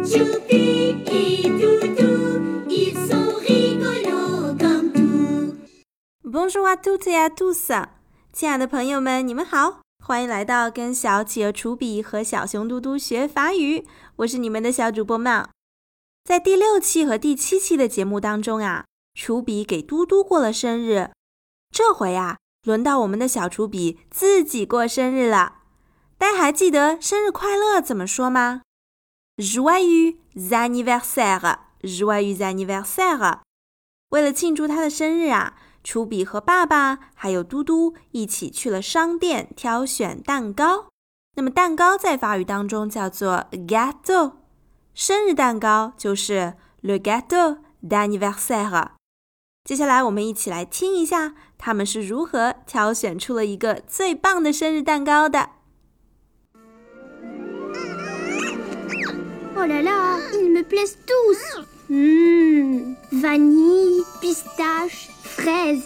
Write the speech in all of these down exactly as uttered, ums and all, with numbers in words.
Chupi et Doudou, ils sont rigolos comme tout. Bonjour à toutes et à tous. 亲爱的朋友们，你们好，欢迎来到跟小企鹅楚比和小熊嘟嘟学法语，我是你们的小主播茂。在第六期和第七期的节目当中啊，楚比给嘟嘟过了生日，这回啊，轮到我们的小楚比自己过生日了。大家还记得生日快乐怎么说吗？Joyeux anniversaire, Joyeux anniversaire。 为了庆祝他的生日啊，楚比和爸爸还有嘟嘟一起去了商店挑选蛋糕。那么蛋糕在法语当中叫做 gâteau， 生日蛋糕就是 le gâteau d'anniversaire。 接下来我们一起来听一下他们是如何挑选出了一个最棒的生日蛋糕的。Oh là là, ils me plaisent tous. Mmh, vanille, pistache, fraise.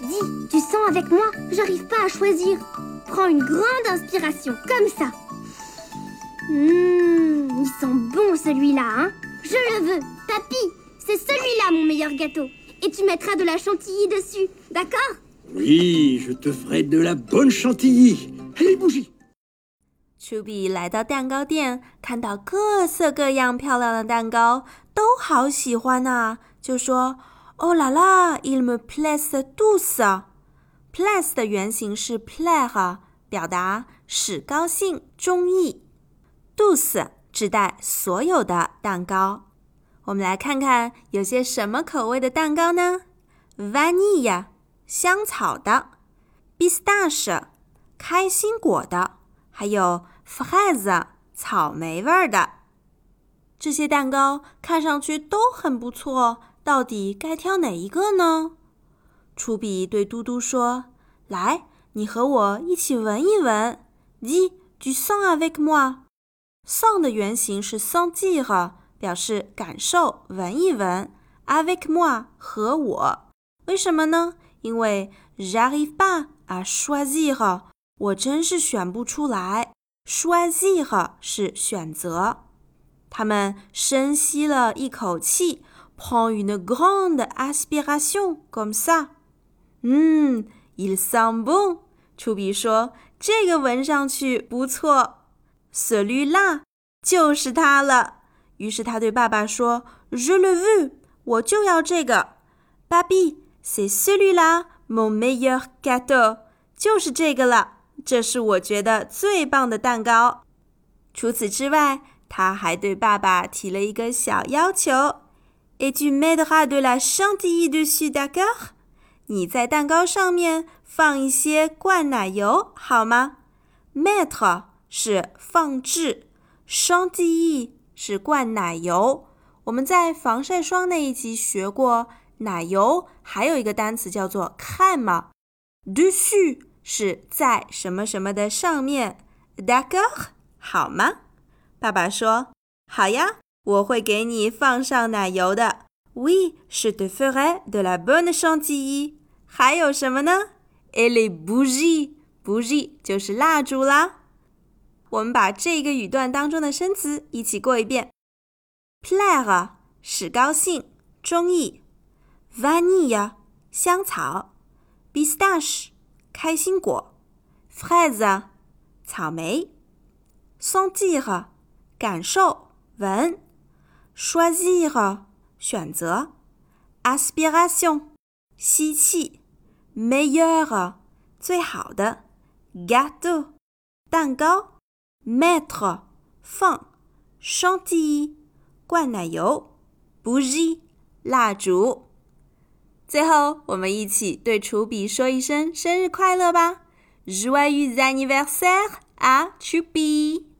Dis, tu sens avec moi, j'arrive pas à choisir. Prends une grande inspiration, comme ça. Mmh, il sent bon celui-là, hein. Je le veux, papy, c'est celui-là mon meilleur gâteau. Et tu mettras de la chantilly dessus, d'accord? Oui, je te ferai de la bonne chantilly. Allez, les bougies.Chupi 来到蛋糕店，看到各色各样漂亮的蛋糕，都好喜欢啊，就说 Oh là là, il me plaisent tous. Plaise 的原型是 plaire， 表达使高兴、中意。tous 指代所有的蛋糕。我们来看看有些什么口味的蛋糕呢？ Vanille 香草的， pistache 开心果的，还有fraise 草莓味的。这些蛋糕看上去都很不错，到底该挑哪一个呢？楚比对嘟嘟说：“来，你和我一起闻一闻。Dis, tu sens avec moi. Sens 的原型是 sentir， 表示感受、闻一闻。Avec moi 和我，为什么呢？因为 j'arrive pas à choisir， 我真是选不出来。”Choisir 是选择。他们深吸了一口气， prend une grande aspiration comme ça。 嗯， il sent bon， 楚比说这个闻上去不错。 Celui-là 就是它了。于是他对爸爸说 Je le veux， 我就要这个。 Papi, c'est celui-là mon meilleur gâteau， 就是这个了，这是我觉得最棒的蛋糕。除此之外，他还对爸爸提了一个小要求 Et tu mettras de la chantilly dessus, d'accord？ 你在蛋糕上面放一些灌奶油好吗？ Mettre 是放置， chantilly 是灌奶油。我们在防晒霜那一集学过奶油还有一个单词叫做 crème。 Dessus是在什么什么的上面 d'accord 好吗？爸爸说好呀，我会给你放上奶油的。 Oui, je te ferai de la bonne chantilly。 还有什么呢？ Et les bougies， bougie 就是蜡烛啦。我们把这个语段当中的生词一起过一遍。 Plaire 使高兴、中意。 Vanille 香草。 Pistache开心果。 fraise 草莓。 sentir 感受、闻。 choisir 选择。 aspiration 吸气。 meilleur 最好的。 gâteau 蛋糕。 mettre 放。 chantilly 灌奶油。 bougie 蜡烛。最后，我们一起对楚比说一声生日快乐吧 ！Joyeux anniversaire à Chupi！